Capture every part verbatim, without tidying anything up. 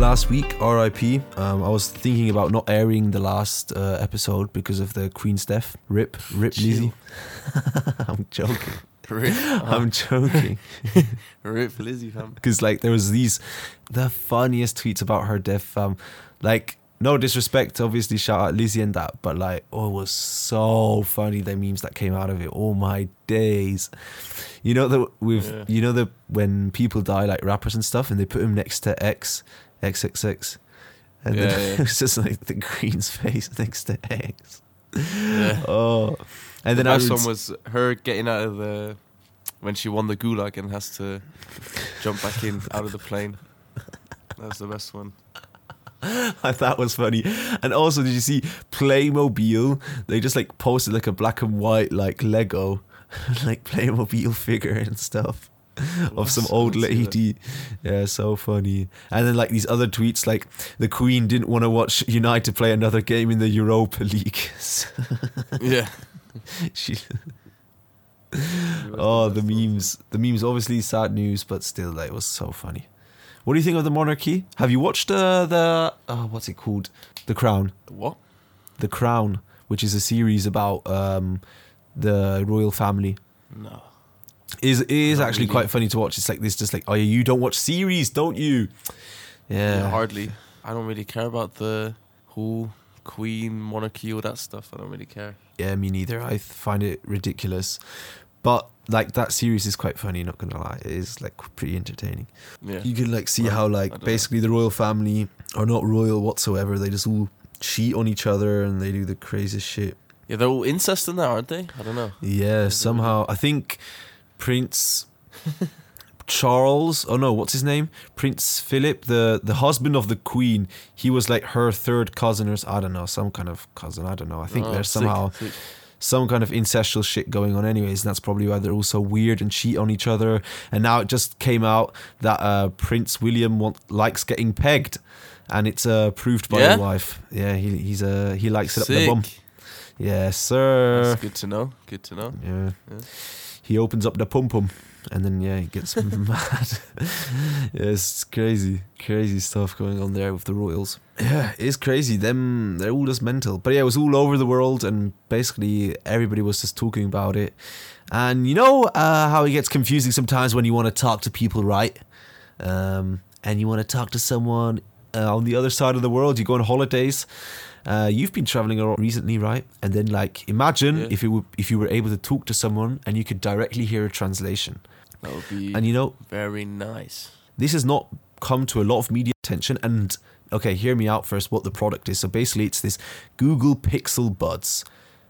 last week, R I P. Um, I was thinking about not airing the last uh, episode because of the Queen's death. Rip, rip, Lizzie. I'm joking. Rip. I'm joking. Rip, Lizzie, fam. Because like there was these, the funniest tweets about her death, fam. Like, no disrespect, obviously, shout out Lizzie and that, but like, oh, it was so funny, the memes that came out of it. Oh my days. You know the with yeah. you know the when people die, like rappers and stuff, and they put him next to X, X X X. And yeah, then yeah. it's just like the Queen's face next to X. Yeah. Oh. And the then last I one was her getting out of the when she won the gulag and has to jump back in out of the plane. That was the best one. That was funny. And also, did you see Playmobil? They just like posted like a black and white like Lego like Playmobil figure and stuff of some old lady. Yeah, so funny. And then like these other tweets like the Queen didn't want to watch United play another game in the Europa League. Yeah. she Oh, the memes. The memes, obviously sad news, but still like it was so funny. What do you think of the monarchy? Have you watched uh, the, uh, what's it called? The Crown. What? The Crown, which is a series about um, the royal family. No. Is It is Not actually really. Quite funny to watch. It's like this, just like, oh, you don't watch series, don't you? Yeah. yeah. Hardly. I don't really care about the whole queen, monarchy, all that stuff. I don't really care. Yeah, me neither. I find it ridiculous. But like that series is quite funny, not gonna lie. It is like pretty entertaining. Yeah. You can like see well, how like basically know. the royal family are not royal whatsoever. They just all cheat on each other and they do the craziest shit. Yeah, they're all incest in that, aren't they? I don't know. Yeah, somehow. I think Prince Charles, oh no, what's his name? Prince Philip, the, the husband of the Queen, he was like her third cousin or I don't know, some kind of cousin. I don't know. I think oh, they're sick, somehow... Sick. Some kind of incestual shit going on anyways, and that's probably why they're all so weird and cheat on each other. And now it just came out that uh, Prince William want, likes getting pegged, and it's uh, proved by yeah? his wife. Yeah, he he's uh, he likes Sick. It up the bum. Yes, sir. That's good to know. Good to know. Yeah. yeah. He opens up the pum-pum, and then, yeah, he gets mad. Yeah, it's crazy. Crazy stuff going on there with the royals. Yeah, it's crazy. Them, they're all just mental. But yeah, it was all over the world, and basically everybody was just talking about it. And you know uh, how it gets confusing sometimes when you want to talk to people, right? Um, and you want to talk to someone uh, on the other side of the world. You go on holidays. Uh, you've been traveling a lot recently, right? And then, like, imagine yeah. if it w- if you were able to talk to someone and you could directly hear a translation. That would be and, you know, very nice. This has not come to a lot of media attention. And, okay, hear me out first what the product is. So basically it's this Google Pixel Buds.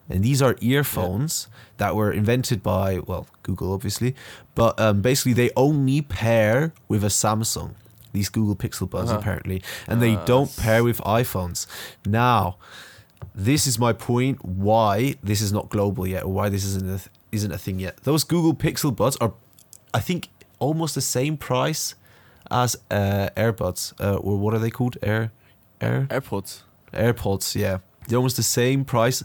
And these are earphones yeah. that were invented by, well, Google, obviously. But um, basically they only pair with a Samsung. These Google Pixel Buds, uh-huh. apparently. And they uh, don't pair with iPhones. Now, this is my point why this is not global yet, or why this isn't a, th- isn't a thing yet. Those Google Pixel Buds are, I think, almost the same price as uh, AirPods. Uh, or what are they called? Air, Air? AirPods. AirPods, yeah. They're almost the same price,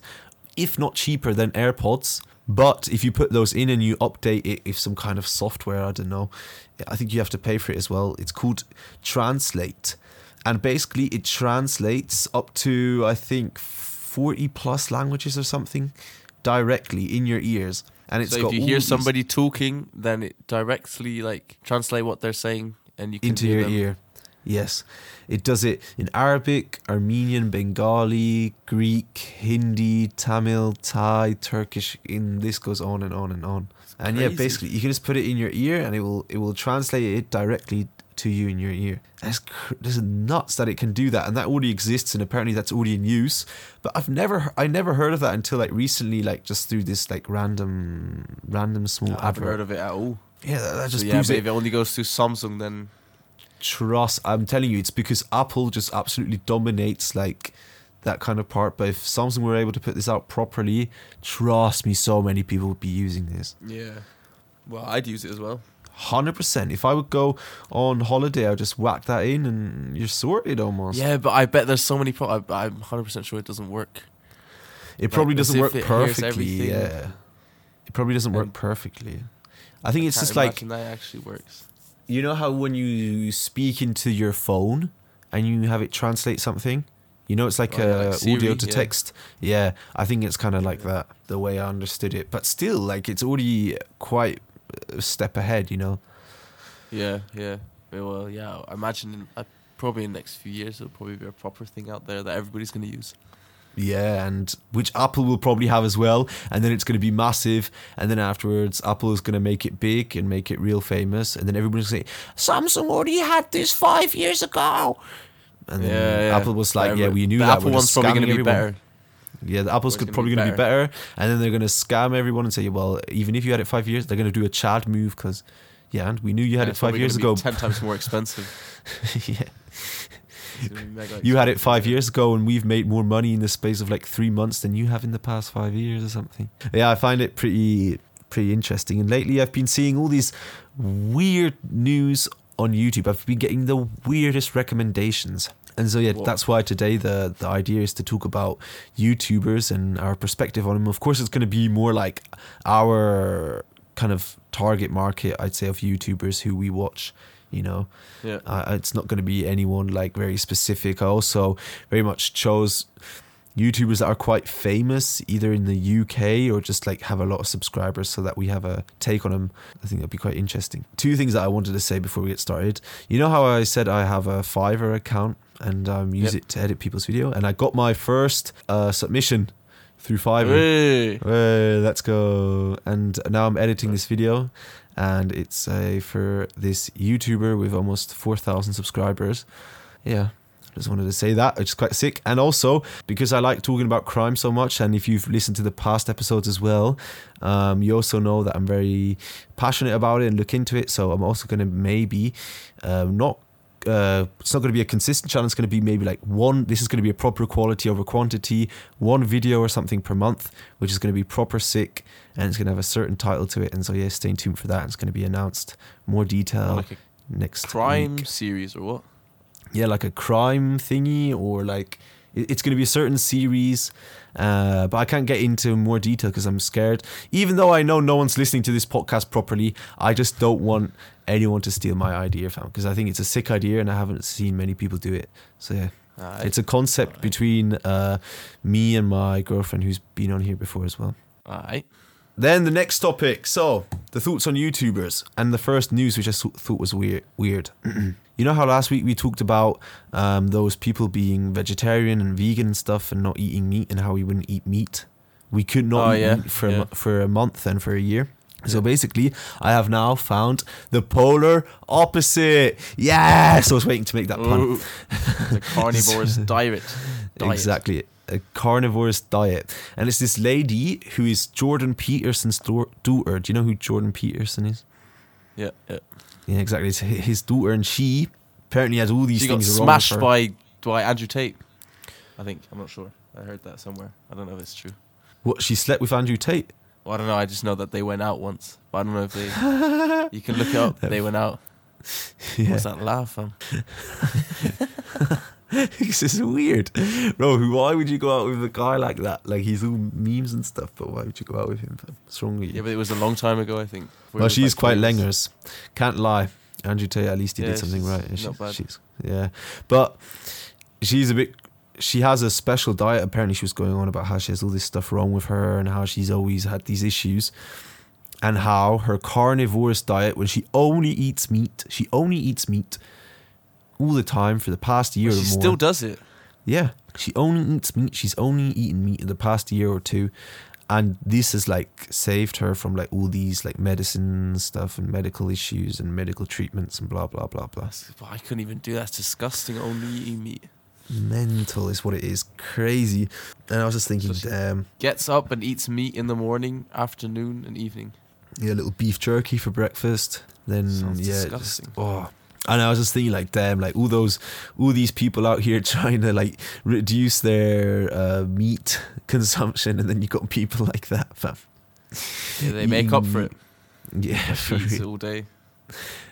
if not cheaper than AirPods. But if you put those in and you update it with some kind of software, I don't know, I think you have to pay for it as well. It's called Translate. And basically it translates up to, I think, forty plus languages or something directly in your ears. And it's so got if you hear somebody these... talking, then it directly like translate what they're saying and you can into hear your them. Ear. Yes, it does it in Arabic, Armenian, Bengali, Greek, Hindi, Tamil, Thai, Turkish. In this goes on and on and on. It's and crazy. Yeah, basically you can just put it in your ear, and it will it will translate it directly to you in your ear. That's cr- this is nuts that it can do that, and that already exists, and apparently that's already in use. But I've never I never heard of that until like recently, like just through this like random random small yeah, advert. I've heard of it at all. Yeah, that, that just so yeah. But it. If it only goes to Samsung, then. Trust, I'm telling you, it's because Apple just absolutely dominates like that kind of part. But if Samsung were able to put this out properly, trust me, so many people would be using this. Yeah, well, I'd use it as well. one hundred percent. If I would go on holiday, I would just whack that in and you're sorted almost. Yeah, but I bet there's so many pro- I, I'm one hundred percent sure it doesn't work. It probably like, doesn't work perfectly. Yeah, it probably doesn't work perfectly. I think I it's just like that actually works. You know how when you speak into your phone and you have it translate something. You know, it's like, oh, a yeah, like Siri, audio to yeah. text. Yeah, I think it's kind of like yeah. that, the way I understood it. But still, like, it's already quite a step ahead, you know? Yeah, yeah. Well, yeah, I imagine uh, probably in the next few years there'll probably be a proper thing out there that everybody's going to use. Yeah, and which Apple will probably have as well. And then it's going to be massive. And then afterwards, Apple is going to make it big and make it real famous. And then everybody's going to say, Samsung already had this five years ago. And then yeah, yeah. Apple was like, yeah, we knew the that. Apple one's probably going to be better. Yeah, the Apple's could, gonna probably going to be better. And then they're going to scam everyone and say, well, even if you had it five years, they're going to do a Chad move because, yeah, and we knew you had yeah, it five years ago. ten times more expensive. yeah. You had it five years ago and we've made more money in the space of like three months than you have in the past five years or something. Yeah, I find it pretty, pretty interesting. And lately I've been seeing all these weird news on YouTube. I've been getting the weirdest recommendations. And so, yeah, Whoa. that's why today the, the idea is to talk about YouTubers and our perspective on them. Of course, it's going to be more like our kind of target market, I'd say, of YouTubers who we watch, you know. Yeah. Uh, it's not going to be anyone like very specific. I also very much chose YouTubers that are quite famous, either in the U K or just like have a lot of subscribers, so that we have a take on them. I think that'd be quite interesting. Two things that I wanted to say before we get started. You know how I said I have a Fiverr account and um, use yep. it to edit people's video, and I got my first uh, submission through Fiverr. Hey. Hey, let's go! And now I'm editing this video, and it's uh, for this YouTuber with almost four thousand subscribers. Yeah. Just wanted to say that, which is quite sick. And also, because I like talking about crime so much, and if you've listened to the past episodes as well, um, you also know that I'm very passionate about it and look into it. So I'm also going to maybe uh, not, uh, it's not going to be a consistent channel. It's going to be maybe like one, this is going to be a proper quality over quantity, one video or something per month, which is going to be proper sick, and it's going to have a certain title to it. And so yeah, stay tuned for that. It's going to be announced more detail like next crime week. Series or what? Yeah, like a crime thingy, or like it's going to be a certain series, uh, but I can't get into more detail because I'm scared. Even though I know no one's listening to this podcast properly, I just don't want anyone to steal my idea, fam, because I think it's a sick idea and I haven't seen many people do it. So yeah, right. It's a concept right. between uh, me and my girlfriend who's been on here before as well. All right. Then the next topic, so the thoughts on YouTubers, and the first news which I so- thought was weird. Weird. You know how last week we talked about um, those people being vegetarian and vegan and stuff and not eating meat, and how we wouldn't eat meat? We could not oh, eat yeah. meat for, yeah. a, for a month and for a year. Yeah. So basically, I have now found the polar opposite. Yes! I was waiting to make that pun. The carnivorous diet. diet. Exactly it. A carnivorous diet. And it's this lady who is Jordan Peterson's daughter. Do you know who Jordan Peterson is? Yeah, yeah. Yeah, exactly. It's his daughter, and she apparently has all these she things wrong. She got smashed by, by Andrew Tate, I think. I'm not sure. I heard that somewhere. I don't know if it's true. What, she slept with Andrew Tate? Well, I don't know. I just know that they went out once. But I don't know if they... You can look it up. They went out. Yeah. What's that laugh from? This is weird, bro. Why would you go out with a guy like that? Like, he's all memes and stuff, but why would you go out with him? What's wrong with you? Yeah, but it was a long time ago, I think. We well, she's quite langers. Can't lie. Andrew Tate, at least he yeah, did something right. Not she's, bad. She's, yeah, but she's a bit. She has a special diet. Apparently, she was going on about how she has all this stuff wrong with her and how she's always had these issues, and how her carnivorous diet, when she only eats meat, she only eats meat. all the time for the past year well, or more. She still does it. Yeah. She only eats meat. She's only eaten meat in the past year or two. And this has like saved her from like all these like medicine stuff and medical issues and medical treatments and blah, blah, blah, blah. I couldn't even do that. That's disgusting. Only eating meat. Mental is what it is. Crazy. And I was just thinking, so damn. Gets up and eats meat in the morning, afternoon and evening. Yeah, a little beef jerky for breakfast. Then, Sounds yeah. disgusting. Just, oh. And I was just thinking, like, damn, like all those, all these people out here trying to like reduce their uh, meat consumption, and then you got people like that, fam. Yeah, they make up for it. Yeah, for it. all day.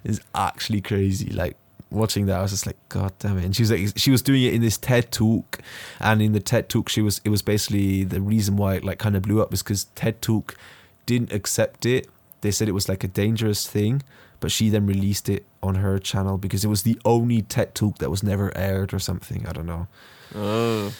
It's actually crazy. Like watching that, I was just like, God damn it! And she was like, she was doing it in this TED talk, and in the TED talk, she was, it was basically the reason why it like kind of blew up was because TED talk didn't accept it. They said it was like a dangerous thing. but she then released it on her channel because it was the only TED Talk that was never aired or something. I don't know. Oh,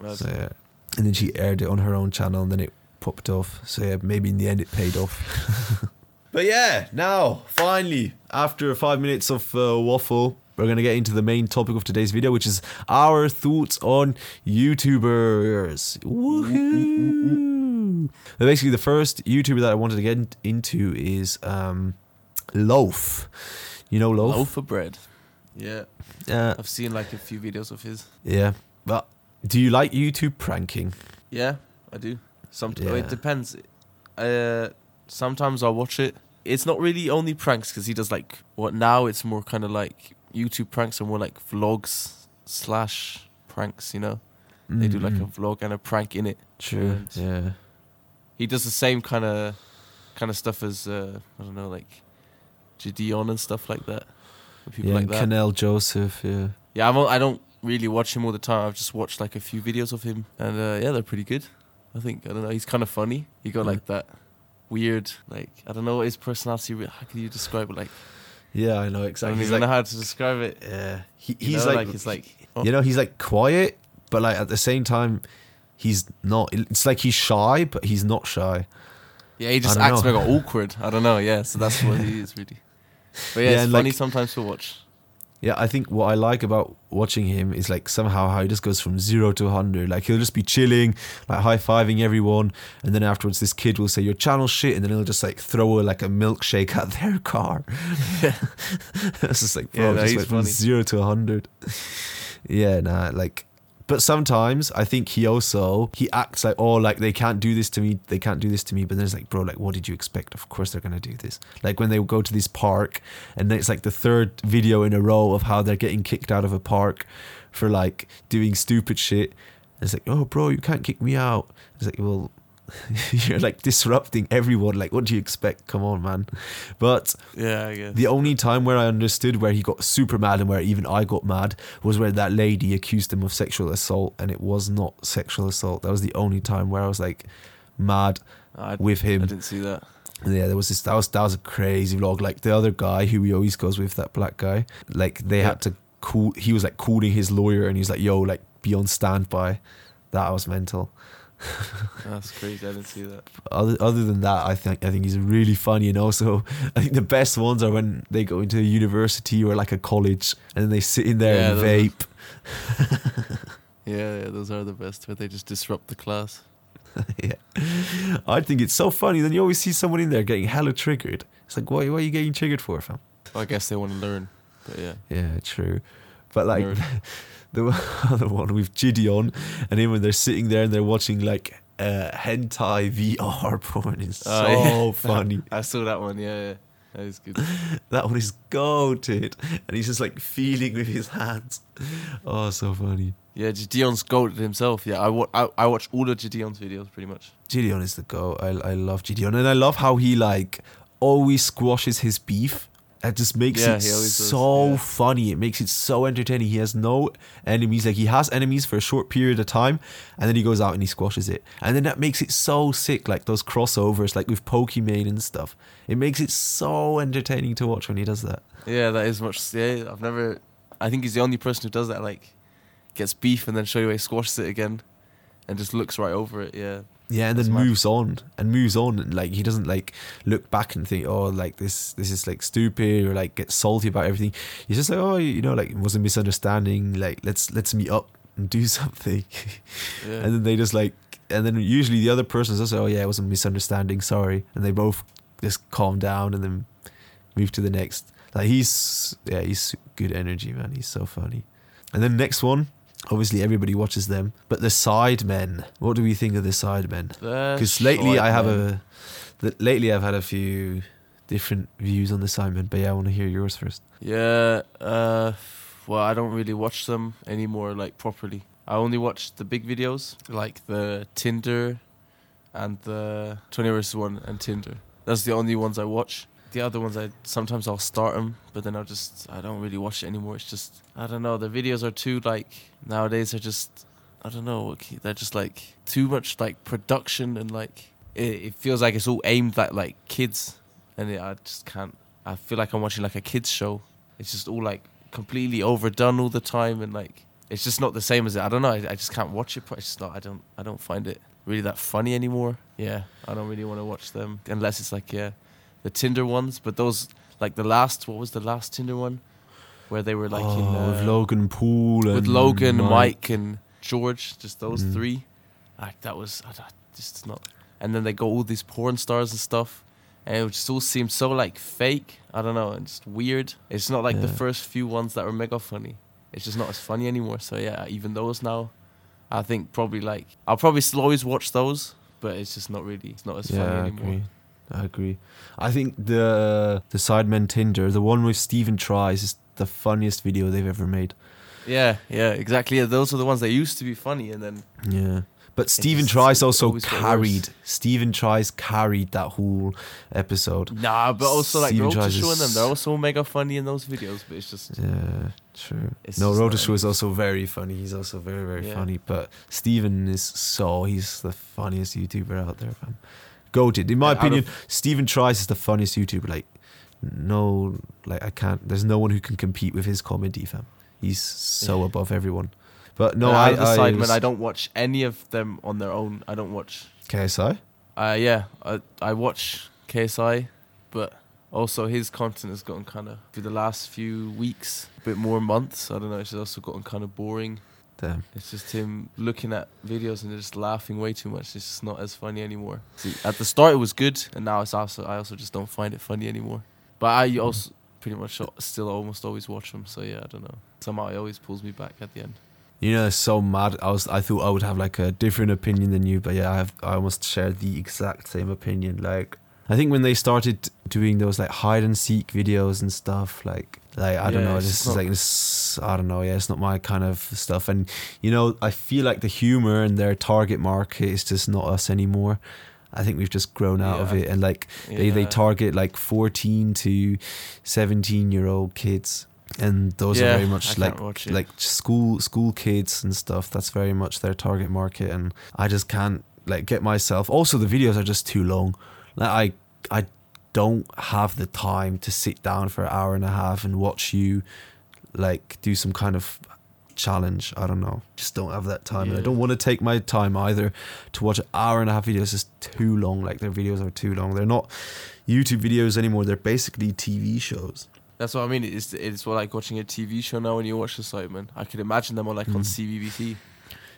that's so, yeah. And then she aired it on her own channel, and then it popped off. So yeah, maybe in the end it paid off. But yeah, now, finally, after five minutes of uh, waffle, we're going to get into the main topic of today's video, which is our thoughts on YouTubers. Woohoo! But basically, the first YouTuber that I wanted to get into is um, Loaf. You know Loaf? Loaf of bread. Yeah. Uh, I've seen like a few videos of his. Yeah. But do you like YouTube pranking? Yeah, I do. Sometimes. Yeah. It depends. Uh, sometimes I'll watch it. It's not really only pranks, because he does like, what now it's more kind of like YouTube pranks are more like vlogs slash pranks, you know? Mm-hmm. They do like a vlog and a prank in it. True, and yeah. He does the same kind of kind of stuff as, uh, I don't know, like J Dion and stuff like that. People yeah, like that. Kanel Joseph, yeah. Yeah, I'm, I don't really watch him all the time. I've just watched like a few videos of him. And uh, yeah, they're pretty good. I think, I don't know, he's kind of funny. He got yeah. like that weird, like, I don't know what his personality, how can you describe it, like... Yeah, I know exactly. I don't know how to describe it. Yeah, he, he's you know, like, like, he's like oh. you know, he's like quiet, but like at the same time, he's not. It's like he's shy, but he's not shy. Yeah, he just acts mega awkward. I don't know. Yeah, so that's what he is really. But yeah, yeah it's funny like, sometimes to watch. Yeah, I think what I like about watching him is like somehow how he just goes from zero to a hundred. Like he'll just be chilling, like high-fiving everyone, and then afterwards this kid will say, your channel's shit, and then he'll just like throw a, like a milkshake at their car. Yeah. It's just like, bro, yeah, no, just like, from zero to a hundred. Yeah, nah, like, but sometimes I think he also, he acts like, oh, like they can't do this to me, they can't do this to me. But then it's like, bro, like, what did you expect? Of course they're going to do this. Like when they go to this park and it's like the third video in a row of how they're getting kicked out of a park for like doing stupid shit. And it's like, oh, bro, you can't kick me out. It's like, well, you're like disrupting everyone. Like, what do you expect? Come on, man. But yeah, I guess the only time where I understood where he got super mad and where even I got mad was where that lady accused him of sexual assault, and it was not sexual assault. That was the only time where I was like mad I, with him. I didn't see that. Yeah, there was this. That was that was a crazy vlog. Like the other guy who he always goes with, that black guy. Like they yeah. had to call. He was like calling his lawyer, and he's like, "Yo, like be on standby." That was mental. That's crazy. I didn't see that. Other, other than that, I think I think he's really funny, and also I think the best ones are when they go into a university or like a college, and then they sit in there yeah, and vape. yeah, yeah, those are the best, where they just disrupt the class. yeah, I think it's so funny. Then you always see someone in there getting hella triggered. It's like, why, why are you getting triggered for, fam? Well, I guess they want to learn. But yeah. Yeah, true. But like. The other one with Gideon and him when they're sitting there and they're watching like uh, hentai V R porn is so uh, yeah. funny. I saw that one, yeah, yeah. That is good. That one is goated, and he's just like feeling with his hands. Oh, so funny. Yeah, Gideon's goated himself. Yeah, I, wa- I, I watch all of Gideon's videos pretty much. Gideon is the goat. I I love Gideon, and I love how he like always squashes his beef. That just makes yeah, it so yeah. funny. It makes it so entertaining. He has no enemies. Like he has enemies for a short period of time, and then he goes out and he squashes it. And then that makes it so sick. Like those crossovers, like with Pokimane and stuff. It makes it so entertaining to watch when he does that. Yeah, that is much. Yeah, I've never. I think he's the only person who does that. Like, gets beef and then show you how he squashes it again, and just looks right over it. Yeah. Yeah, and then That's moves magic. on and moves on. And like he doesn't like look back and think, oh, like this, this is like stupid, or like get salty about everything. He's just like, oh, you know, like it was a misunderstanding. Like let's let's meet up and do something. Yeah. And then they just like, and then usually the other person is also, oh yeah, it was a misunderstanding, sorry. And they both just calm down and then move to the next. Like he's yeah, he's good energy, man. He's so funny. And then next one. Obviously, everybody watches them. But the Sidemen. What do we think of the Sidemen? Because lately, I have a. The, lately, I've had a few different views on the Sidemen. But yeah, I want to hear yours first. Yeah. Uh, well, I don't really watch them anymore, like properly. I only watch the big videos, like the Tinder, and the twenty versus one and Tinder. That's the only ones I watch. The other ones, I sometimes I'll start them, but then I'll just, I don't really watch it anymore. It's just, I don't know, the videos are too, like, nowadays they're just, I don't know, they're just, like, too much, like, production, and, like, it, it feels like it's all aimed at, like, kids, and it, I just can't, I feel like I'm watching like a kids show. It's just all like completely overdone all the time, and like it's just not the same as it. I don't know. I, I just can't watch it. It's just not. I don't. I don't find it really that funny anymore. Yeah, I don't really want to watch them unless it's like yeah, the Tinder ones. But those like the last. What was the last Tinder one? Where they were like oh, in uh, with Logan Paul with and Logan, Mike. Mike, and George. Just those mm. three. Like that was I, I just not. And then they got all these porn stars and stuff. And it just all seemed so, like, fake. I don't know. It's just weird. It's not like yeah. the first few ones that were mega funny. It's just not as funny anymore. So, yeah, even those now, I think probably, like... I'll probably still always watch those, but it's just not really... It's not as yeah, funny anymore. I agree. I agree. I think the the Sidemen Tinder, the one with Stephen Tries, is the funniest video they've ever made. Yeah, yeah, exactly. Yeah, those are the ones that used to be funny, and then... Yeah. But Stephen Tries also carried. Stephen Tries carried that whole episode. Nah, but also like Rotorshow and them, they're also mega funny in those videos. But it's just yeah, true. No, Rotorshow is also very funny. He's also very very yeah. funny. But Stephen is so he's the funniest YouTuber out there, fam. Goated. In my yeah, opinion, Stephen Tries is the funniest YouTuber. Like no, like I can't. There's no one who can compete with his comedy, fam. He's so yeah. above everyone. But no, I, I, Sidemen, I don't watch any of them on their own. I don't watch K S I. Uh, yeah, I, I watch K S I, but also his content has gotten kind of through the last few weeks, a bit more months. I don't know. It's also gotten kind of boring. Damn. It's just him looking at videos and just laughing way too much. It's just not as funny anymore. See, at the start it was good, and now it's also I also just don't find it funny anymore. But I also mm. pretty much still almost always watch them. So yeah, I don't know. Somehow he always pulls me back at the end. You know, it's so mad. I was, I thought I would have like a different opinion than you, but yeah, I have. I almost shared the exact same opinion. Like, I think when they started doing those like hide and seek videos and stuff, like, like I yeah, don't know, it's just like this. I don't know. Yeah, it's not my kind of stuff. And you know, I feel like the humor and their target market is just not us anymore. I think we've just grown out yeah. of it, and like yeah. they, they target like fourteen to seventeen year old kids. And those yeah, are very much like like school school kids and stuff. That's very much their target market, and I just can't like get myself. Also, the videos are just too long. Like I I don't have the time to sit down for an hour and a half and watch you like do some kind of challenge. I don't know. Just don't have that time, yeah. and I don't want to take my time either to watch an hour and a half videos. It's just too long. Like their videos are too long. They're not YouTube videos anymore. They're basically T V shows. That's what I mean. It's it's like watching a T V show now when you watch the Sidemen. I can imagine them on like mm. on C B B C.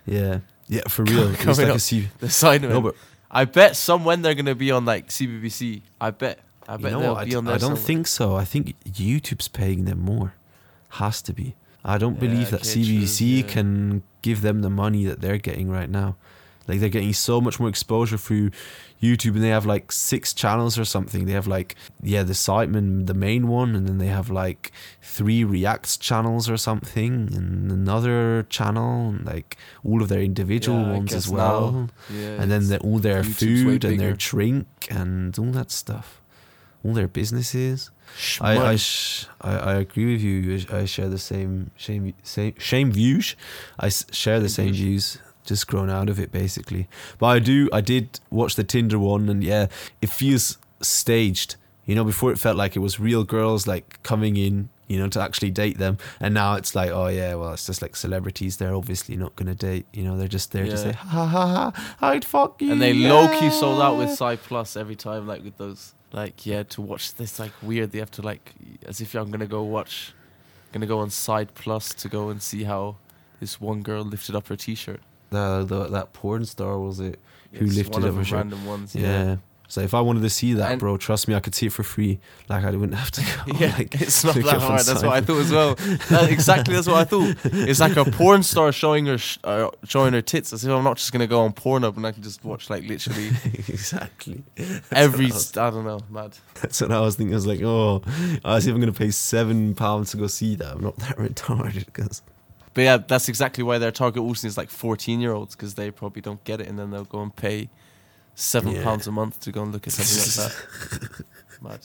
Yeah, yeah, for real. It's like a C- the Sidemen. No, but I bet some when they're gonna be on like C B B C. I bet. I bet you know, they'll I be d- on. There I don't somewhere. think so. I think YouTube's paying them more. Has to be. I don't yeah, believe that okay, C B B C true, yeah. can give them the money that they're getting right now. Like they're getting so much more exposure through YouTube, and they have like six channels or something. They have like yeah, the Sidemen, the main one, and then they have like three Reacts channels or something, and another channel, and like all of their individual yeah, ones as well. Yeah, and then the, all their YouTube's food and their drink and all that stuff, all their businesses. I I, sh- I I agree with you. I share the same same same same views. I share the same views. Just grown out of it basically, but I do I did watch the Tinder one, and yeah, it feels staged, you know. Before it felt like it was real girls like coming in, you know, to actually date them, and now it's like, oh yeah, well it's just like celebrities, they're obviously not gonna date, you know, they're just there yeah. to say ha ha ha I'd fuck you, and they yeah. low-key sold out with Psy Plus every time, like with those like yeah to watch this like weird they have to like as if I'm gonna go watch gonna go on Side Plus to go and see how this one girl lifted up her t-shirt. The, the, that porn star was it who yes, lifted up her random ones yeah. yeah so if I wanted to see that and bro trust me I could see it for free, like I wouldn't have to go yeah like, it's not that hard. That's what I thought as well. That, exactly that's what I thought. It's like a porn star showing her sh- uh, showing her tits, as if I'm not just gonna go on Pornhub and I can just watch like literally exactly that's every I, was, I don't know mad that's what I was thinking. I was like oh I was even gonna pay seven pounds to go see that. I'm not that retarded because But yeah, that's exactly why their target audience is like fourteen-year-olds, because they probably don't get it, and then they'll go and pay seven yeah. pounds a month to go and look at something like that. Mad.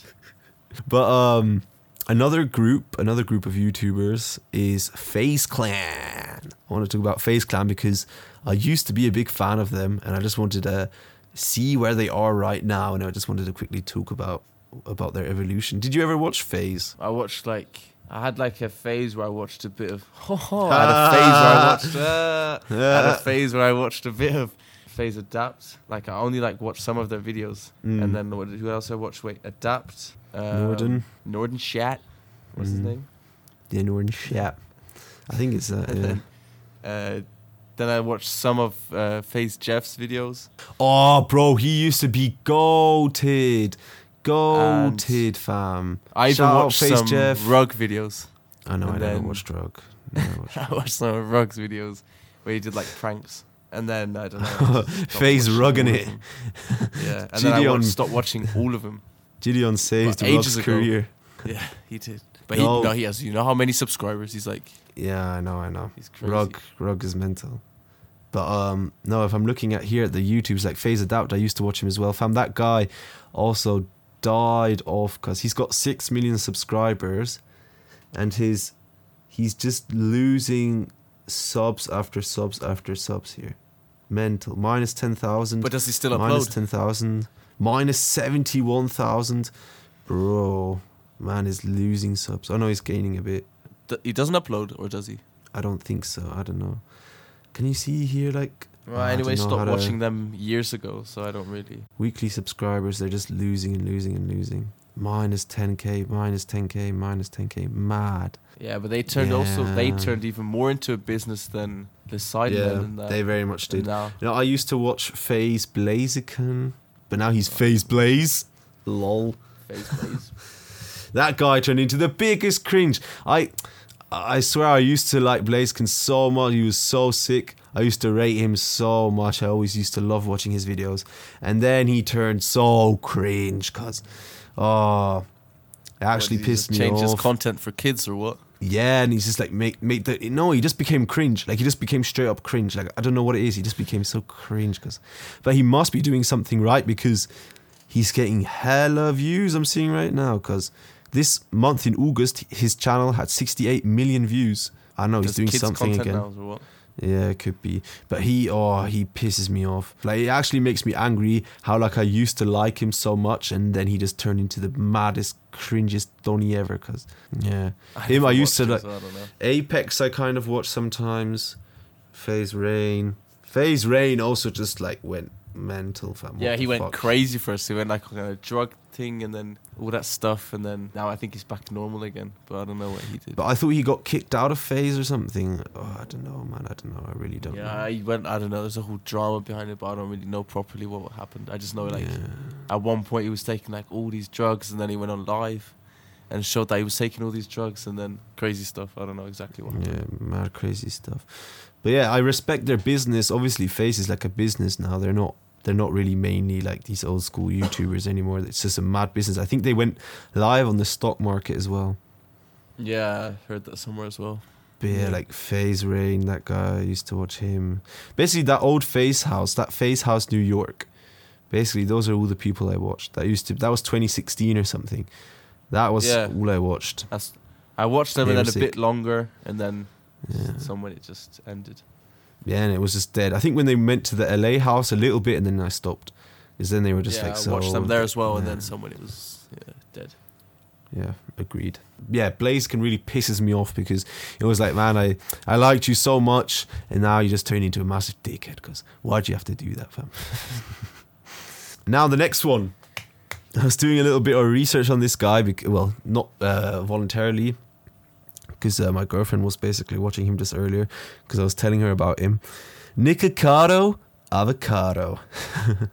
But um, another group, another group of YouTubers is FaZe Clan. I want to talk about FaZe Clan because I used to be a big fan of them, and I just wanted to see where they are right now, and I just wanted to quickly talk about about their evolution. Did you ever watch FaZe? I watched like I had like a phase where I watched a bit of. Oh, I had a phase where I watched. Uh, yeah. I had a phase where I watched a bit of FaZe Adapt. Like I only like watched some of their videos, mm. and then who else I watched? Wait, Adapt. Um, Norden. Norden Shat. What's mm. his name? Yeah, Norden Shat. I think it's that. Yeah. Uh, then I watched some of uh, FaZe Jeff's videos. Oh, bro, he used to be goated. Goated, fam. I even Shout watched some Jeff. Rug videos. I know, I don't watch Rug. I watched some of Rug's videos where he did like pranks. And then, I don't know. FaZe rugging it. Yeah, and Gideon. Then I watched, stopped watching all of them. Gideon saved well, Rug's ago. Career. Yeah, he did. But no. He, no, he has, you know how many subscribers? He's like... Yeah, I know, I know. He's crazy. Rug, Rug is mental. But um, no, if I'm looking at here at the YouTubes, like FaZe Adapt, I used to watch him as well. Fam, that guy also... died off because he's got six million subscribers and his he's just losing subs after subs after subs here. Mental. Minus ten thousand. But does he still upload? Minus ten thousand. Minus seventy-one thousand. Bro, man is losing subs. I know he's gaining a bit. Th- he doesn't upload, or does he? I don't think so. I don't know. Can you see here like... Well, I anyway, stopped watching them years ago, so I don't really... Weekly subscribers, they're just losing and losing and losing. Minus ten K, minus ten K, minus ten K. Mad. Yeah, but they turned yeah. also... They turned even more into a business than the Sidemen. Yeah, they very much did. Now. You know, I used to watch FaZe Blaziken, but now he's FaZe Blaze. Lol. FaZe Blaze. That guy turned into the biggest cringe. I... I swear I used to like Blaziken so much. He was so sick. I used to rate him so much. I always used to love watching his videos. And then he turned so cringe because, oh, it actually what, pissed me change off. Change his content for kids or what? Yeah, and he's just like, make, make the, no, he just became cringe. Like, he just became straight up cringe. Like, I don't know what it is. He just became so cringe. Cause, but he must be doing something right because he's getting hella views I'm seeing right now because... This month in August, his channel had sixty-eight million views. I know he's doing something again. Now, or what? Yeah, it could be. But he, oh, he pisses me off. Like, it actually makes me angry how, like, I used to like him so much and then he just turned into the maddest, cringiest Donnie ever. Because, yeah. I him, I used to, like, so I Apex I kind of watch sometimes. FaZe Rain. FaZe Rain also just, like, went mental. Fam. Yeah, he went fuck? crazy for us. He went, like, on a drug thing and then all that stuff, and then now I think he's back normal again, but I don't know what he did. But I thought he got kicked out of FaZe or something. Oh, I don't know, man. I don't know. I really don't yeah, know. Yeah, he went, I don't know. There's a whole drama behind it, but I don't really know properly what happened. I just know, like, yeah. at one point he was taking, like, all these drugs, and then he went on live and showed that he was taking all these drugs, and then crazy stuff. I don't know exactly what happened. Yeah, mad crazy stuff. But yeah, I respect their business. Obviously, FaZe is like a business now. They're not They're not really mainly like these old school YouTubers anymore. It's just a mad business. I think they went live on the stock market as well. Yeah, I heard that somewhere as well. But yeah, like FaZe Rain, that guy, I used to watch him. Basically, that old FaZe house, that FaZe house New York. Basically, those are all the people I watched. That used to. That was twenty sixteen or something. That was yeah. all I watched. That's, I watched them yeah, and then a bit longer, and then yeah. somewhere it just ended. Yeah, and it was just dead. I think when they went to the L A house a little bit, and then I stopped, because then they were just yeah, like so. Yeah, I watched them there as well, yeah. and then someone was yeah, dead. Yeah, agreed. Yeah, Blaziken really pisses me off because it was like, man, I, I liked you so much, and now you just turn into a massive dickhead. Because why'd you have to do that, fam? Now the next one, I was doing a little bit of research on this guy. Because, well, not uh, voluntarily. Because uh, my girlfriend was basically watching him just earlier because I was telling her about him. Nicocado Avocado. Oh,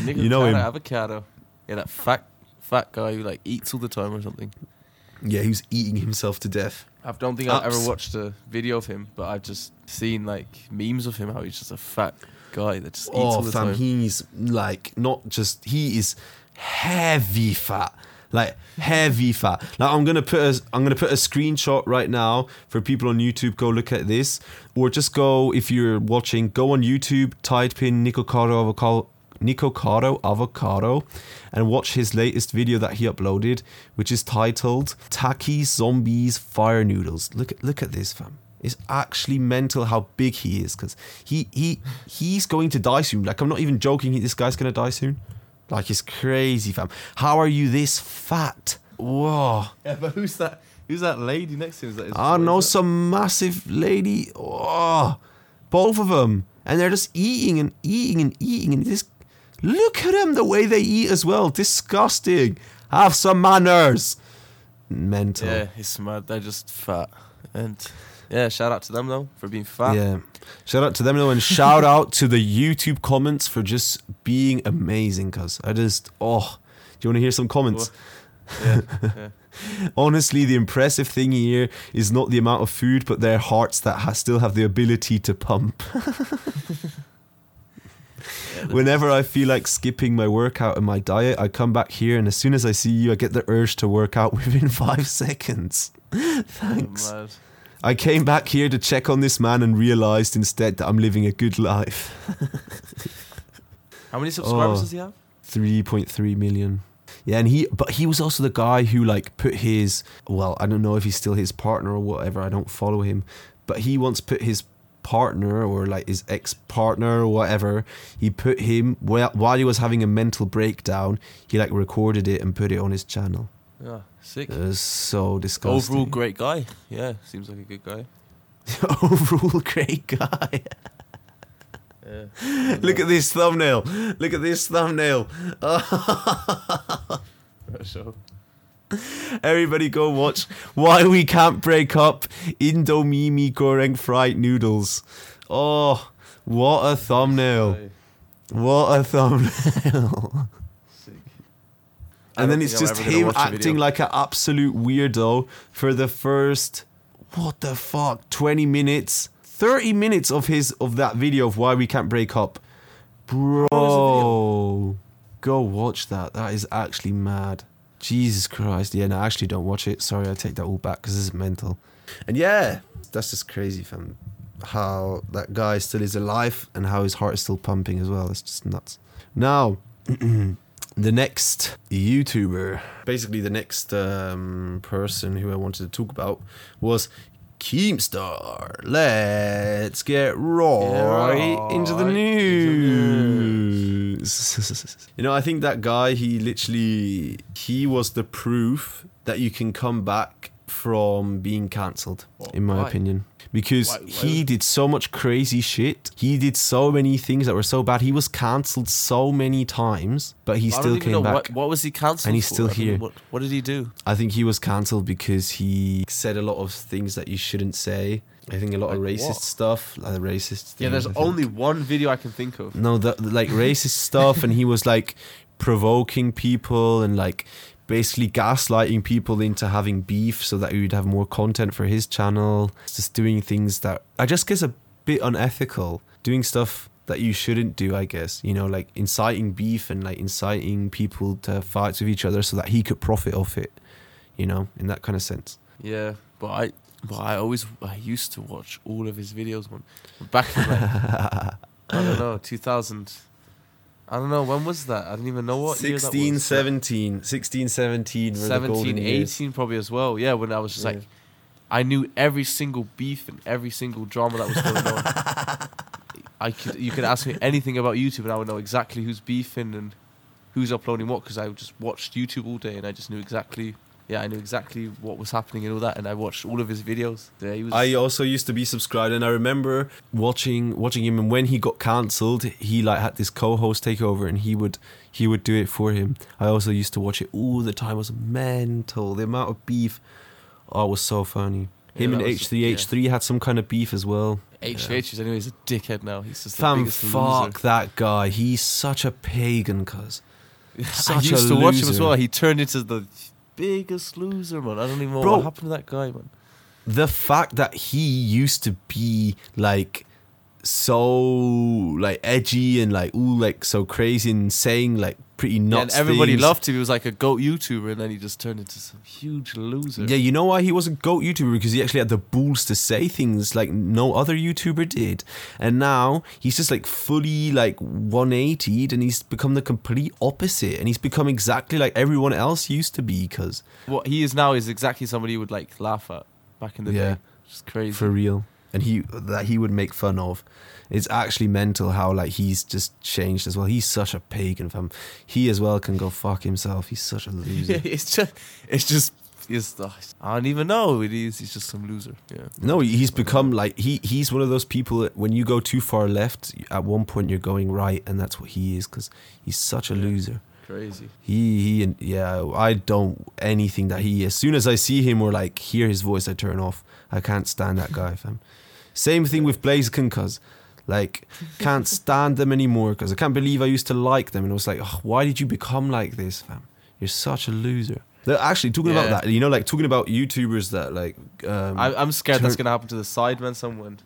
Nicocado you know Avocado. Yeah, that fat fat guy who like eats all the time or something. Yeah, he was eating himself to death. I don't think Ups. I've ever watched a video of him, but I've just seen like memes of him, how he's just a fat guy that just eats oh, all the fam, time. Oh, fam, he's like not just... He is heavy fat. Like heavy fat. Now I'm gonna put a I'm gonna put a screenshot right now for people on YouTube. Go look at this, or just go if you're watching. Go on YouTube, type in Nicocado Avocado, Nicocado Avocado, and watch his latest video that he uploaded, which is titled "Tacky Zombies Fire Noodles." Look at look at this, fam. It's actually mental how big he is, because he he he's going to die soon. Like I'm not even joking. This guy's gonna die soon. Like, it's crazy, fam. How are you this fat? Whoa. Yeah, but who's that? Who's that lady next to him? Is that his I know, some massive lady. Oh, both of them. And they're just eating and eating and eating. And this, look at them, the way they eat as well. Disgusting. Have some manners. Mental. Yeah, it's mad. They're just fat. And yeah, shout out to them, though, for being fat. Yeah. Shout out to them, though, and shout out to the YouTube comments for just being amazing, because I just, oh, do you want to hear some comments? Well, yeah, yeah. Honestly, the impressive thing here is not the amount of food, but their hearts that ha- still have the ability to pump. Whenever I feel like skipping my workout and my diet, I come back here, and as soon as I see you, I get the urge to work out within five seconds. Thanks. Oh, I came back here to check on this man and realized instead that I'm living a good life. How many subscribers oh, does he have? three point three million. Yeah, and he but he was also the guy who like put his, well, I don't know if he's still his partner or whatever, I don't follow him, but he once put his partner or like his ex-partner or whatever, he put him, well, while he was having a mental breakdown, he like recorded it and put it on his channel. Yeah, sick. It was so disgusting. Overall great guy. Yeah, seems like a good guy. Overall great guy. Yeah, look at this thumbnail. Look at this thumbnail. Everybody go watch Why We Can't Break Up, Indomie Goreng Fried Noodles. Oh, what a thumbnail. What a thumbnail. Sick. And then it's just him acting like an absolute weirdo for the first, what the fuck, twenty minutes. thirty minutes of his of that video of Why We Can't Break Up. Bro, go watch that. That is actually mad. Jesus Christ. Yeah, no, I actually don't watch it. Sorry, I take that all back because this is mental. And yeah, that's just crazy, fam. How that guy still is alive and how his heart is still pumping as well. It's just nuts. Now, the next YouTuber, basically the next um, person who I wanted to talk about was Keemstar. Let's get right, get right into the news. Into the news. You know, I think that guy, he literally, he was the proof that you can come back from being cancelled, in my why? opinion. Because why, why? he did so much crazy shit. He did so many things that were so bad. He was cancelled so many times, but he I still came back. What, what was he cancelled for? And he's still I here. Mean, what, what did he do? I think he was cancelled because he said a lot of things that you shouldn't say. I think a lot like of racist what? stuff, like the racist. Yeah, things, there's only one video I can think of. No, the, like racist stuff, and he was like provoking people and like basically gaslighting people into having beef so that he would have more content for his channel. Just doing things that I just guess a bit unethical. Doing stuff that you shouldn't do, I guess. You know, like inciting beef and like inciting people to fights with each other so that he could profit off it. You know, in that kind of sense. Yeah, but I but I always I used to watch all of his videos when back in like I don't know, two thousand. I don't know, when was that? I didn't even know what sixteen, year that was. seventeen. sixteen, seventeen were seventeen, the golden eighteen years. Probably as well. Yeah, when I was just yeah. like, I knew every single beef and every single drama that was going on. I could, you could ask me anything about YouTube and I would know exactly who's beefing and who's uploading what because I just watched YouTube all day and I just knew exactly... Yeah, I knew exactly what was happening and all that, and I watched all of his videos. Yeah, he was I also used to be subscribed, and I remember watching watching him. And when he got cancelled, he like had this co-host take over, and he would he would do it for him. I also used to watch it all the time. It was mental. The amount of beef, oh, it was so funny. Him yeah, and H three H three yeah. had some kind of beef as well. H three H three yeah. anyway, he's a dickhead now. He's just the Fam, biggest fuck loser. That guy. He's such a pagan, cuz. Such I used a to loser. Watch him as well. He turned into the biggest loser, man. I don't even know Bro, what happened to that guy, man. The fact that he used to be like so like edgy and like ooh like so crazy and saying like pretty nuts yeah, and everybody things. Loved him. He was like a goat YouTuber, and then he just turned into some huge loser. Yeah, you know why he was a goat YouTuber? Because he actually had the balls to say things like no other YouTuber did. And now he's just like fully like one eighty'd, and he's become the complete opposite, and he's become exactly like everyone else used to be. Because what he is now is exactly somebody you would like laugh at back in the yeah, day. Just crazy for real. and he that he would make fun of. It's actually mental how like he's just changed as well. He's such a pagan, fam. He as well can go fuck himself. He's such a loser. Yeah, it's just, it's just, it's, I don't even know who it is. He's just some loser. Yeah. No, he's become like he he's one of those people that when you go too far left, at one point you're going right, and that's what he is because he's such a yeah. loser. Crazy. He he yeah. I don't anything that he. As soon as I see him or like hear his voice, I turn off. I can't stand that guy, fam. Same thing with Blaziken, cause. Like, can't stand them anymore because I can't believe I used to like them. And I was like, oh, why did you become like this, fam? You're such a loser. They're actually, talking yeah. about that, you know, like talking about YouTubers that like... Um, I, I'm scared turn- that's going to happen to the Sidemen someone.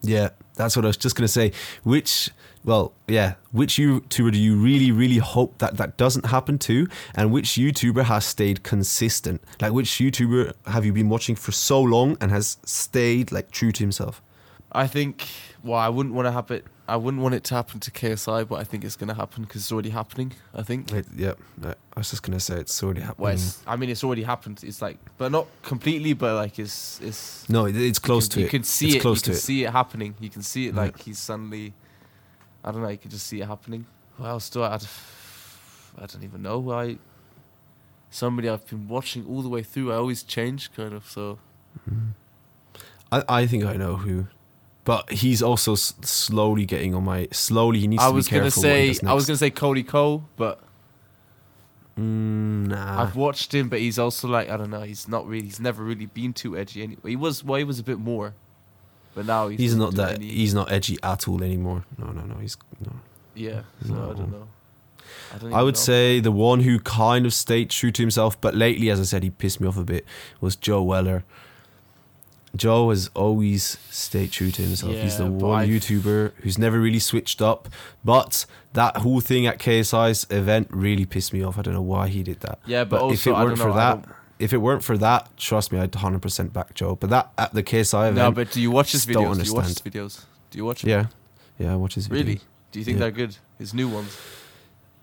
Yeah, that's what I was just going to say. Which, well, yeah, which YouTuber do you really, really hope that that doesn't happen to? And which YouTuber has stayed consistent? Like, which YouTuber have you been watching for so long and has stayed like true to himself? I think... Well, I wouldn't want to happen. I wouldn't want it to happen to K S I, but I think it's going to happen because it's already happening. I think. It, yeah, I was just going to say it's already happening. Well, it's, I mean, it's already happened. It's like, but not completely. But like, it's it's. No, it's close you can, to you it. Can see it's it. Close you to can it. see it happening. You can see it. Like yeah. he's suddenly, I don't know. You can just see it happening. What else do I? I'd, I don't even know. I somebody I've been watching all the way through. I always change, kind of. So. Mm-hmm. I I think I know who. But he's also s- slowly getting on my... Slowly, he needs I to be was careful. Gonna say, I was going to say Cody Cole, but... Mm, nah. I've watched him, but he's also like, I don't know, he's not really... He's never really been too edgy anyway. He was, well, he was a bit more. But now he's... He's not that... Any. He's not edgy at all anymore. No, no, no, he's... no. Yeah, so no. I don't know. I, don't I would know. say the one who kind of stayed true to himself, but lately, as I said, he pissed me off a bit, was Joe Weller. Joe has always stayed true to himself. Yeah, he's the one I've... YouTuber who's never really switched up. But that whole thing at K S I's event really pissed me off. I don't know why he did that. Yeah, but, but also, if it weren't for know, that, if it weren't for that, trust me, I'd one hundred percent back Joe. But that at the K S I event. No, but do you watch his videos? Don't understand. Do you watch his videos? Do you watch them? Yeah, yeah, I watch his videos. Really? Do you think yeah. they're good? His new ones?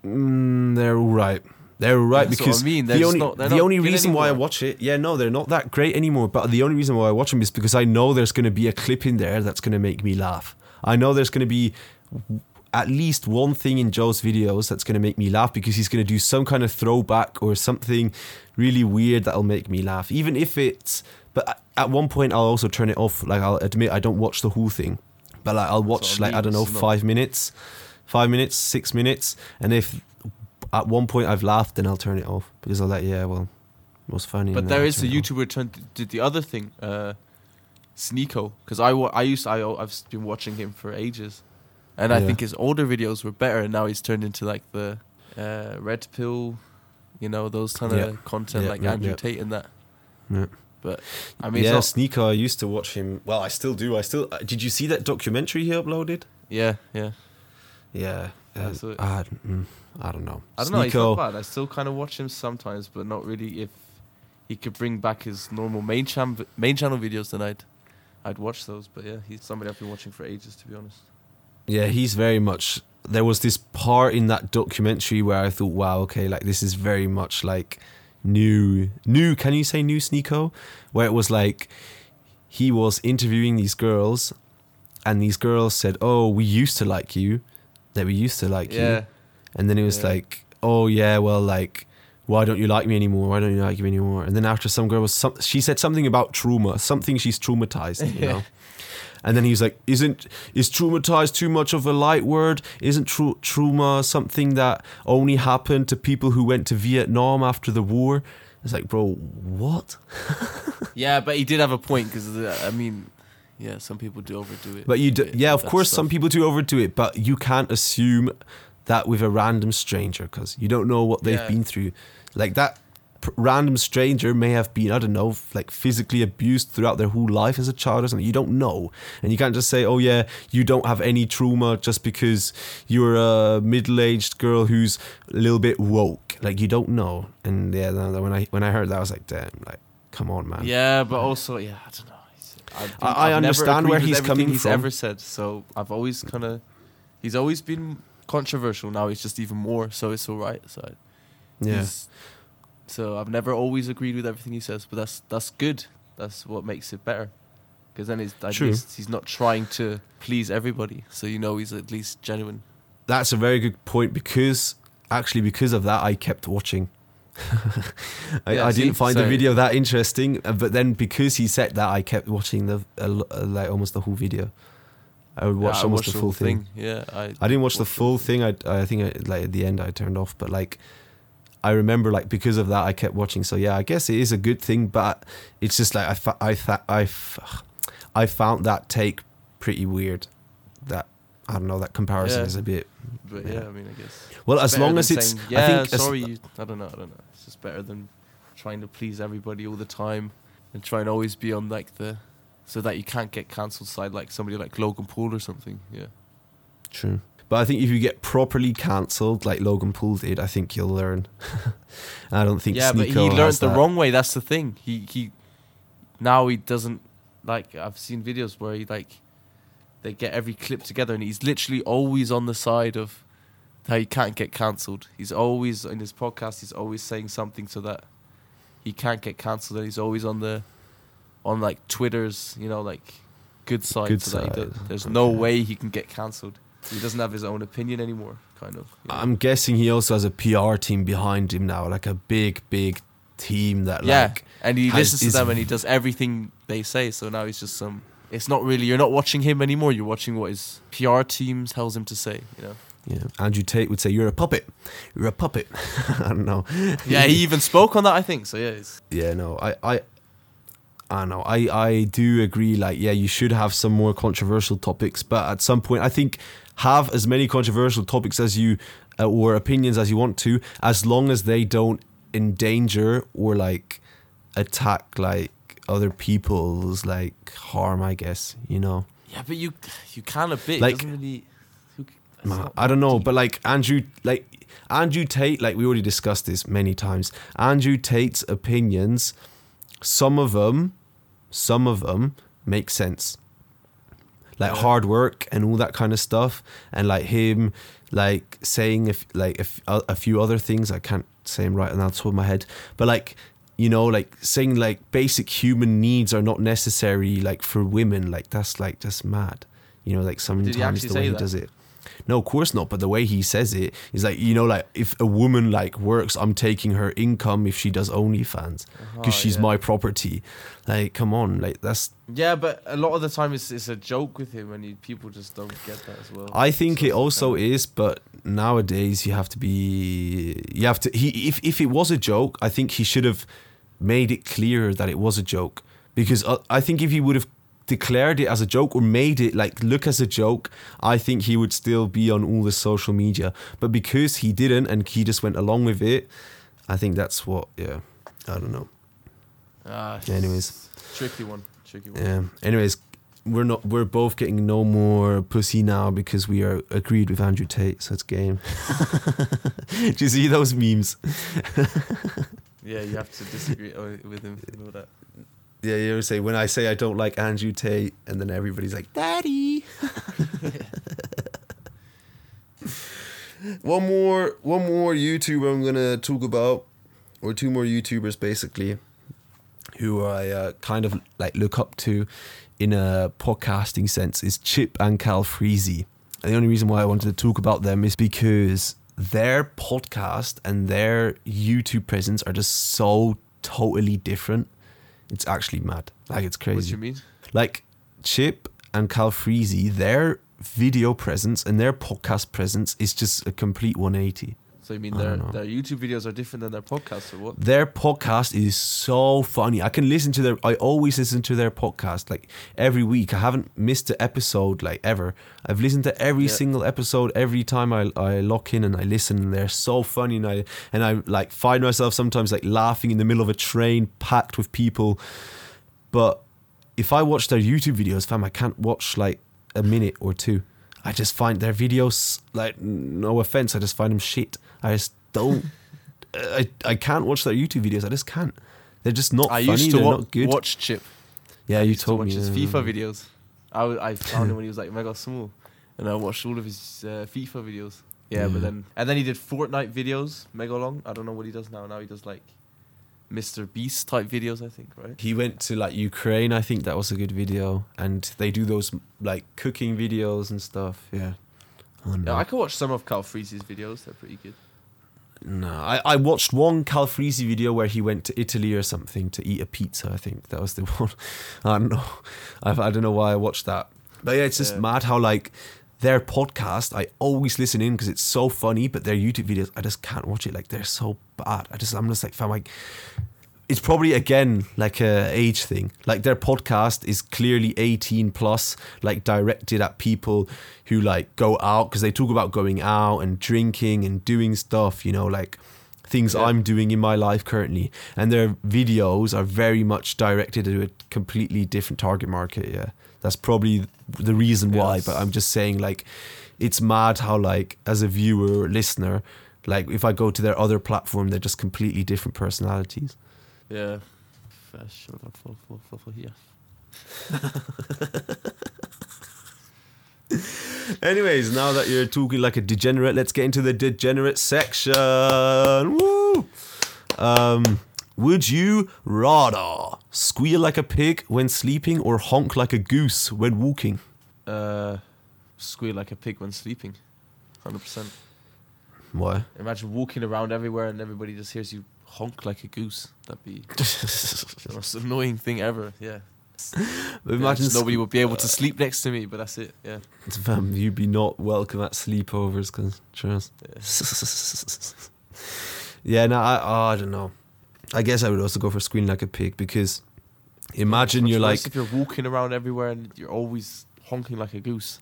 Mm, they're all right. They're right That's because I mean. the only, not, the only reason anymore. why I watch it, yeah, no, they're not that great anymore. But the only reason why I watch them is because I know there's going to be a clip in there that's going to make me laugh. I know there's going to be at least one thing in Joe's videos that's going to make me laugh because he's going to do some kind of throwback or something really weird that'll make me laugh. Even if it's, but at one point I'll also turn it off. Like I'll admit I don't watch the whole thing, but like I'll watch so like I don't know five minutes, five minutes, six minutes, and if. At one point, I've laughed, and I'll turn it off because I'm like, "Yeah, well, it was funny." But there is a YouTuber turned did the other thing, uh, Sneako, because I wa- I used to, I I've been watching him for ages, and yeah. I think his older videos were better, and now he's turned into like the uh, red pill, you know, those kind of yeah. content yeah, like yeah, Andrew yeah. Tate and that. Yeah. But I mean, yeah, Sneako. I used to watch him. Well, I still do. I still. Uh, did you see that documentary he uploaded? Yeah, yeah, yeah. Uh, yeah, I, mm, I don't know. I don't Sneako. know. He's not bad. I still kind of watch him sometimes, but not really. If he could bring back his normal main channel main channel videos, then I'd I'd watch those. But yeah, he's somebody I've been watching for ages, to be honest. Yeah, he's very much. There was this part in that documentary where I thought, wow, okay, like this is very much like new, new. Can you say new Sneako? Where it was like he was interviewing these girls, and these girls said, "Oh, we used to like you." That we used to like yeah. you, and then it was yeah. like, oh yeah, well, like, why don't you like me anymore? Why don't you like me anymore? And then after some girl was, some, she said something about trauma, something she's traumatized, you know. And then he was like, isn't is traumatized too much of a light word? Isn't tra- trauma something that only happened to people who went to Vietnam after the war? It's like, bro, what? Yeah, but he did have a point because I mean. Yeah, some people do overdo it. But you do, yeah, of course, stuff. some people do overdo it, but you can't assume that with a random stranger because you don't know what they've yeah. been through. Like that p- random stranger may have been, I don't know, like physically abused throughout their whole life as a child or something. You don't know. And you can't just say, oh yeah, you don't have any trauma just because you're a middle-aged girl who's a little bit woke. Like you don't know. And yeah, when I when I heard that, I was like, damn, like, come on, man. Yeah, but also, yeah, I don't know. I, I understand where he's coming he's from. Ever said so. I've always kind of, he's always been controversial. Now he's just even more. So it's all right. So yeah. So I've never always agreed with everything he says, but that's that's good. That's what makes it better. because then he's, at least he's not trying to please everybody. So you know he's at least genuine. That's a very good point, because actually because of that I kept watching. I, yeah, I didn't find Sorry. the video that interesting, but then because he said that, I kept watching the uh, uh, like almost the whole video. I would watch yeah, almost the full thing. thing. Yeah, I, I didn't watch the full thing. thing. I I think I, like at the end I turned off, but like I remember like because of that I kept watching. So yeah, I guess it is a good thing, but it's just like I fa- I fa- I, fa- I found that take pretty weird. That I don't know. That comparison yeah. is a bit. But yeah, yeah, I mean, I guess. Well, as long as it's, saying, yeah, I think sorry, as, you, I don't know, I don't know. It's just better than trying to please everybody all the time and trying to always be on like the, so that you can't get cancelled side, like somebody like Logan Paul or something. Yeah. True. But I think if you get properly cancelled, like Logan Paul did, I think you'll learn. I don't think. Yeah, Sneako but he learned the that. wrong way. That's the thing. He he, now he doesn't like. I've seen videos where he like. They get every clip together, and he's literally always on the side of how he can't get cancelled. He's always, in his podcast, he's always saying something so that he can't get cancelled, and he's always on the, on like Twitter's, you know, like good side. Good so side. That he there's no way he can get cancelled. He doesn't have his own opinion anymore, kind of. You know? I'm guessing he also has a P R team behind him now, like a big, big team that yeah, like... Yeah, and he has, listens to them and he does everything they say, so now he's just some... It's not really, you're not watching him anymore. You're watching what his P R team tells him to say, you know? Yeah. Andrew Tate would say, you're a puppet. You're a puppet. I don't know. Yeah, he even spoke on that, I think. So, yeah. It's- yeah, no, I, I, I don't know. I, I do agree, like, yeah, you should have some more controversial topics. But at some point, I think have as many controversial topics as you, uh, or opinions as you want to, as long as they don't endanger or, like, attack, like, other people's like harm, I guess, you know. Yeah, but you you can a bit like, doesn't really, man, I don't know, deep. But like Andrew like Andrew Tate, like we already discussed this many times, Andrew Tate's opinions, some of them some of them make sense, like hard work and all that kind of stuff, and like him like saying if like if a, a few other things I can't say them right on the top of my head, but like, you know, like saying like basic human needs are not necessary, like for women, like that's like just mad, you know, like sometimes the way he does it. No, of course not. But the way he says it is like, you know, like if a woman like works, I'm taking her income if she does OnlyFans because she's my property. Like, come on, like that's. Yeah, but a lot of the time it's it's a joke with him, and he, people just don't get that as well. I think it also is, but nowadays you have to be, you have to. He if if it was a joke, I think he should have made it clearer that it was a joke, because I think if he would have declared it as a joke or made it like look as a joke, I think he would still be on all the social media. But because he didn't and he just went along with it, I think that's what, yeah, I don't know. Uh, Anyways. Tricky one. Tricky one. Yeah. Anyways, we're not. We're both getting no more pussy now because we are agreed with Andrew Tate, so it's game. Do you see those memes? Yeah, you have to disagree with him and all that. Yeah, you ever say, when I say I don't like Andrew Tate, and then everybody's like, Daddy! one more one more YouTuber I'm going to talk about, or two more YouTubers, basically, who I uh, kind of like look up to in a podcasting sense, is Chip and Cal Freezy. And the only reason why I wanted to talk about them is because their podcast and their YouTube presence are just so totally different. It's actually mad. Like, it's crazy. What do you mean? Like, Chip and Cal Freezy, their video presence and their podcast presence is just a complete one eighty. So you mean their, their YouTube videos are different than their podcasts or what? Their podcast is so funny. I can listen to their... I always listen to their podcast, like, every week. I haven't missed an episode, like, ever. I've listened to every yeah. single episode every time I, I lock in and I listen, and they're so funny. And I, and I, like, find myself sometimes, like, laughing in the middle of a train packed with people. But if I watch their YouTube videos, fam, I can't watch, like, a minute or two. I just find their videos, like, no offense, I just find them shit. I just don't, I I can't watch their YouTube videos. I just can't. They're just not I funny, used to they're wa- not good. I used to watch Chip. Yeah, I you used told to watch me. his FIFA videos. I, I found him when he was like mega small. And I watched all of his uh, FIFA videos. Yeah, yeah, but then, and then he did Fortnite videos, mega long. I don't know what he does now. Now he does like Mister Beast type videos, I think, right? He went to like Ukraine, I think that was a good video. And they do those like cooking videos and stuff. Yeah. Oh, no. Yeah, I can watch some of Cal Freezy's videos. They're pretty good. No, I, I watched one Cal Freezy video where he went to Italy or something to eat a pizza, I think. That was the one. I don't know. I've, I don't know why I watched that. But yeah, it's just yeah. mad how like their podcast, I always listen in because it's so funny, but their YouTube videos, I just can't watch it. Like they're so bad. I just, I'm just like, fam, like, it's probably again like a age thing. Like their podcast is clearly eighteen plus, like directed at people who like go out, because they talk about going out and drinking and doing stuff, you know, like things yeah. I'm doing in my life currently. And their videos are very much directed to a completely different target market. Yeah, that's probably the reason why. Yes. But I'm just saying, like, it's mad how like as a viewer or listener, like if I go to their other platform, they're just completely different personalities. Yeah. Anyways, now that you're talking like a degenerate, let's get into the degenerate section. Woo! Um, would you rather squeal like a pig when sleeping or honk like a goose when walking? Uh, squeal like a pig when sleeping, one hundred percent. Why? Imagine walking around everywhere and everybody just hears you honk like a goose. That'd be the most annoying thing ever. Yeah. But imagine yeah, sque- nobody would be able to sleep next to me, but that's it. Yeah, fam, you'd be not welcome at sleepovers, cause trust. Yeah, yeah no, I, oh, I don't know. I guess I would also go for squealing like a pig, because imagine you're like, if you're walking around everywhere and you're always honking like a goose.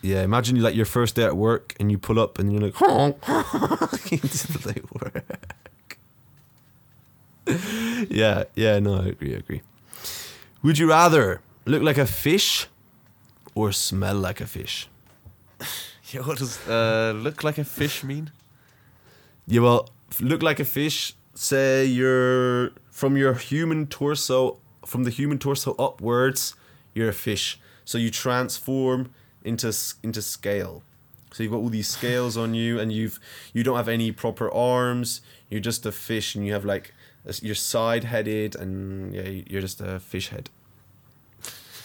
Yeah, imagine like your first day at work and you pull up and you're like honk, honk into the work. Yeah, yeah, no, I agree, I agree. Would you rather look like a fish or smell like a fish? Yeah, what does uh, look like a fish mean? Yeah, well, look like a fish, say you're from your human torso, from the human torso upwards, you're a fish. So you transform into into scale. So you've got all these scales on you, and you've you don't have any proper arms. You're just a fish, and you have like... You're side-headed, and yeah, you're just a fish head.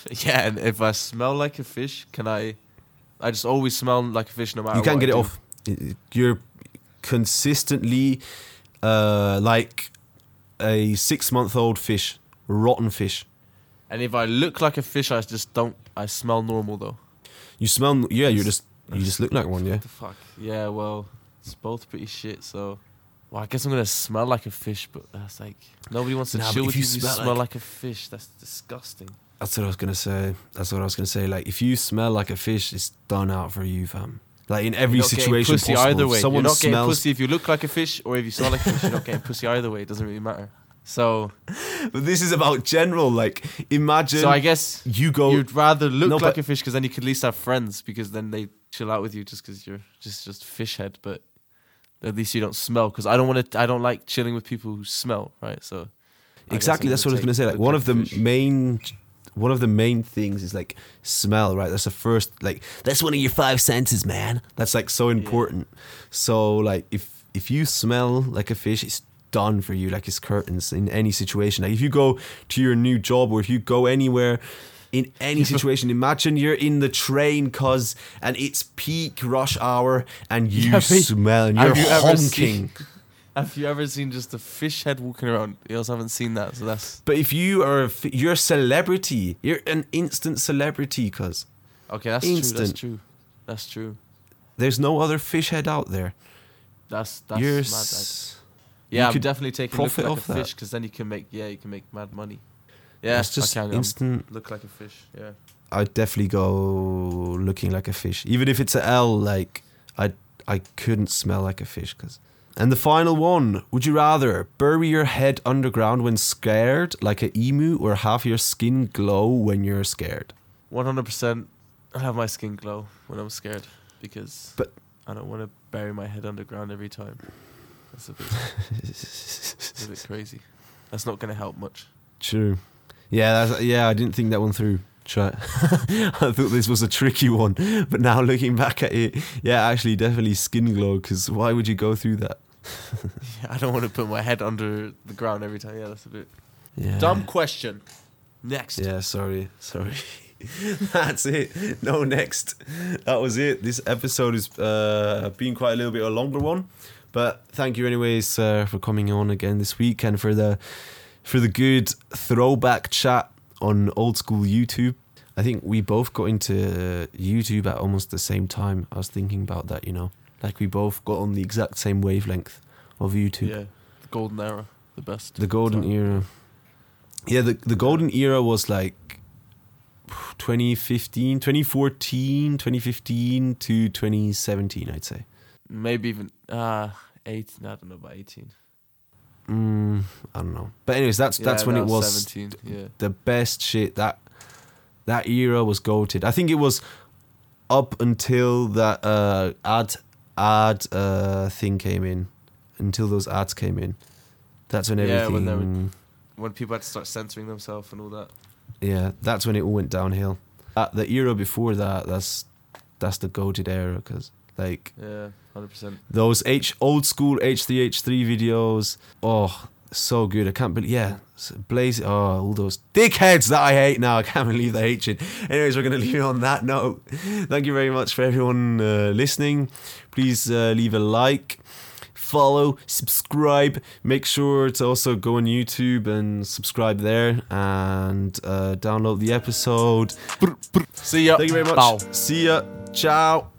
Yeah, and if I smell like a fish, can I... I just always smell like a fish no matter what. You can't get it off. You're consistently uh, like a six-month-old fish. Rotten fish. And if I look like a fish, I just don't... I smell normal, though. You smell... Yeah, you just you just look like one, yeah. What the fuck? Yeah, well, it's both pretty shit, so... Well, I guess I'm going to smell like a fish, but that's like... Nobody wants to nah, chill with you. You smell, smell like, like a fish. That's disgusting. That's what I was going to say. That's what I was going to say. Like, if you smell like a fish, it's done out for you, fam. Like, in every situation pussy possible. Either way. Someone you're not getting pussy if you look like a fish, or if you smell like a fish, you're not getting pussy either way. It doesn't really matter. So... But this is about general. Like, imagine... So I guess you go, you'd rather look no, like but, a fish, because then you could at least have friends, because then they chill out with you just because you're just, just fish head, but... At least you don't smell, because I don't want to. I don't like chilling with people who smell, right? So I exactly, that's what I was gonna say. Like one of the fish. main, one of the main things is like smell, right? That's the first, like that's one of your five senses, man. That's like so important. Yeah. So like if if you smell like a fish, it's done for you. Like it's curtains in any situation. Like if you go to your new job, or if you go anywhere. In any situation, imagine you're in the train, cause and it's peak rush hour, and you yeah, smell, and you're have you honking. Seen, have you ever seen just a fish head walking around? You also haven't seen that, so that's. But if you are, a, you're a celebrity. You're an instant celebrity, cause. Okay, that's instant. true. That's true. That's true. There's no other fish head out there. That's that's you're mad. S- yeah, you I'm could definitely taking a look like a fish, cause then you can make yeah you can make mad money. Yeah, it's just okay, instant. Look like a fish. Yeah, I'd definitely go looking like a fish, even if it's an L. Like I, I couldn't smell like a fish. Cause, and the final one: would you rather bury your head underground when scared, like an emu, or have your skin glow when you're scared? One hundred percent, I have my skin glow when I'm scared, because but, I don't want to bury my head underground every time. That's a bit, that's a bit crazy. That's not going to help much. True. Yeah, that's, yeah. I didn't think that one through. Try. I thought this was a tricky one, but now looking back at it, yeah, actually, definitely skin glow. Because why would you go through that? I don't want to put my head under the ground every time. Yeah, that's a bit... Yeah. Dumb question. Next. Yeah, sorry. Sorry. That's it. No, next. That was it. This episode has uh, been quite a little bit of a longer one. But thank you anyways uh, for coming on again this week and for the for the good throwback chat on old school YouTube. I think we both got into YouTube at almost the same time. I was thinking about that, you know. Like we both got on the exact same wavelength of YouTube. Yeah, the golden era, the best. The golden time. era. Yeah, the, the golden era was like twenty fifteen, twenty fourteen, twenty fifteen to twenty seventeen, I'd say. Maybe even uh, eighteen, I don't know, about eighteen. Mm, I don't know. But anyways, that's yeah, that's when that was it was seventeen, yeah. The best shit. That that era was goated. I think it was up until that uh, ad, ad uh, thing came in. Until those ads came in. That's when everything... Yeah, when they were- When people had to start censoring themselves and all that. Yeah, that's when it all went downhill. That, the era before that, that's that's the goated era because, like... Yeah, one hundred percent. Those H, old school H three H three videos. Oh, so good. I can't believe... Yeah, Blaze... Oh, all those dickheads that I hate now. I can't believe they hate it. Anyways, we're going to leave it on that note. Thank you very much for everyone uh, listening. Please uh, leave a like. Follow, subscribe, make sure to also go on YouTube and subscribe there and uh, download the episode. See ya. Thank you very much. Bow. See ya. Ciao.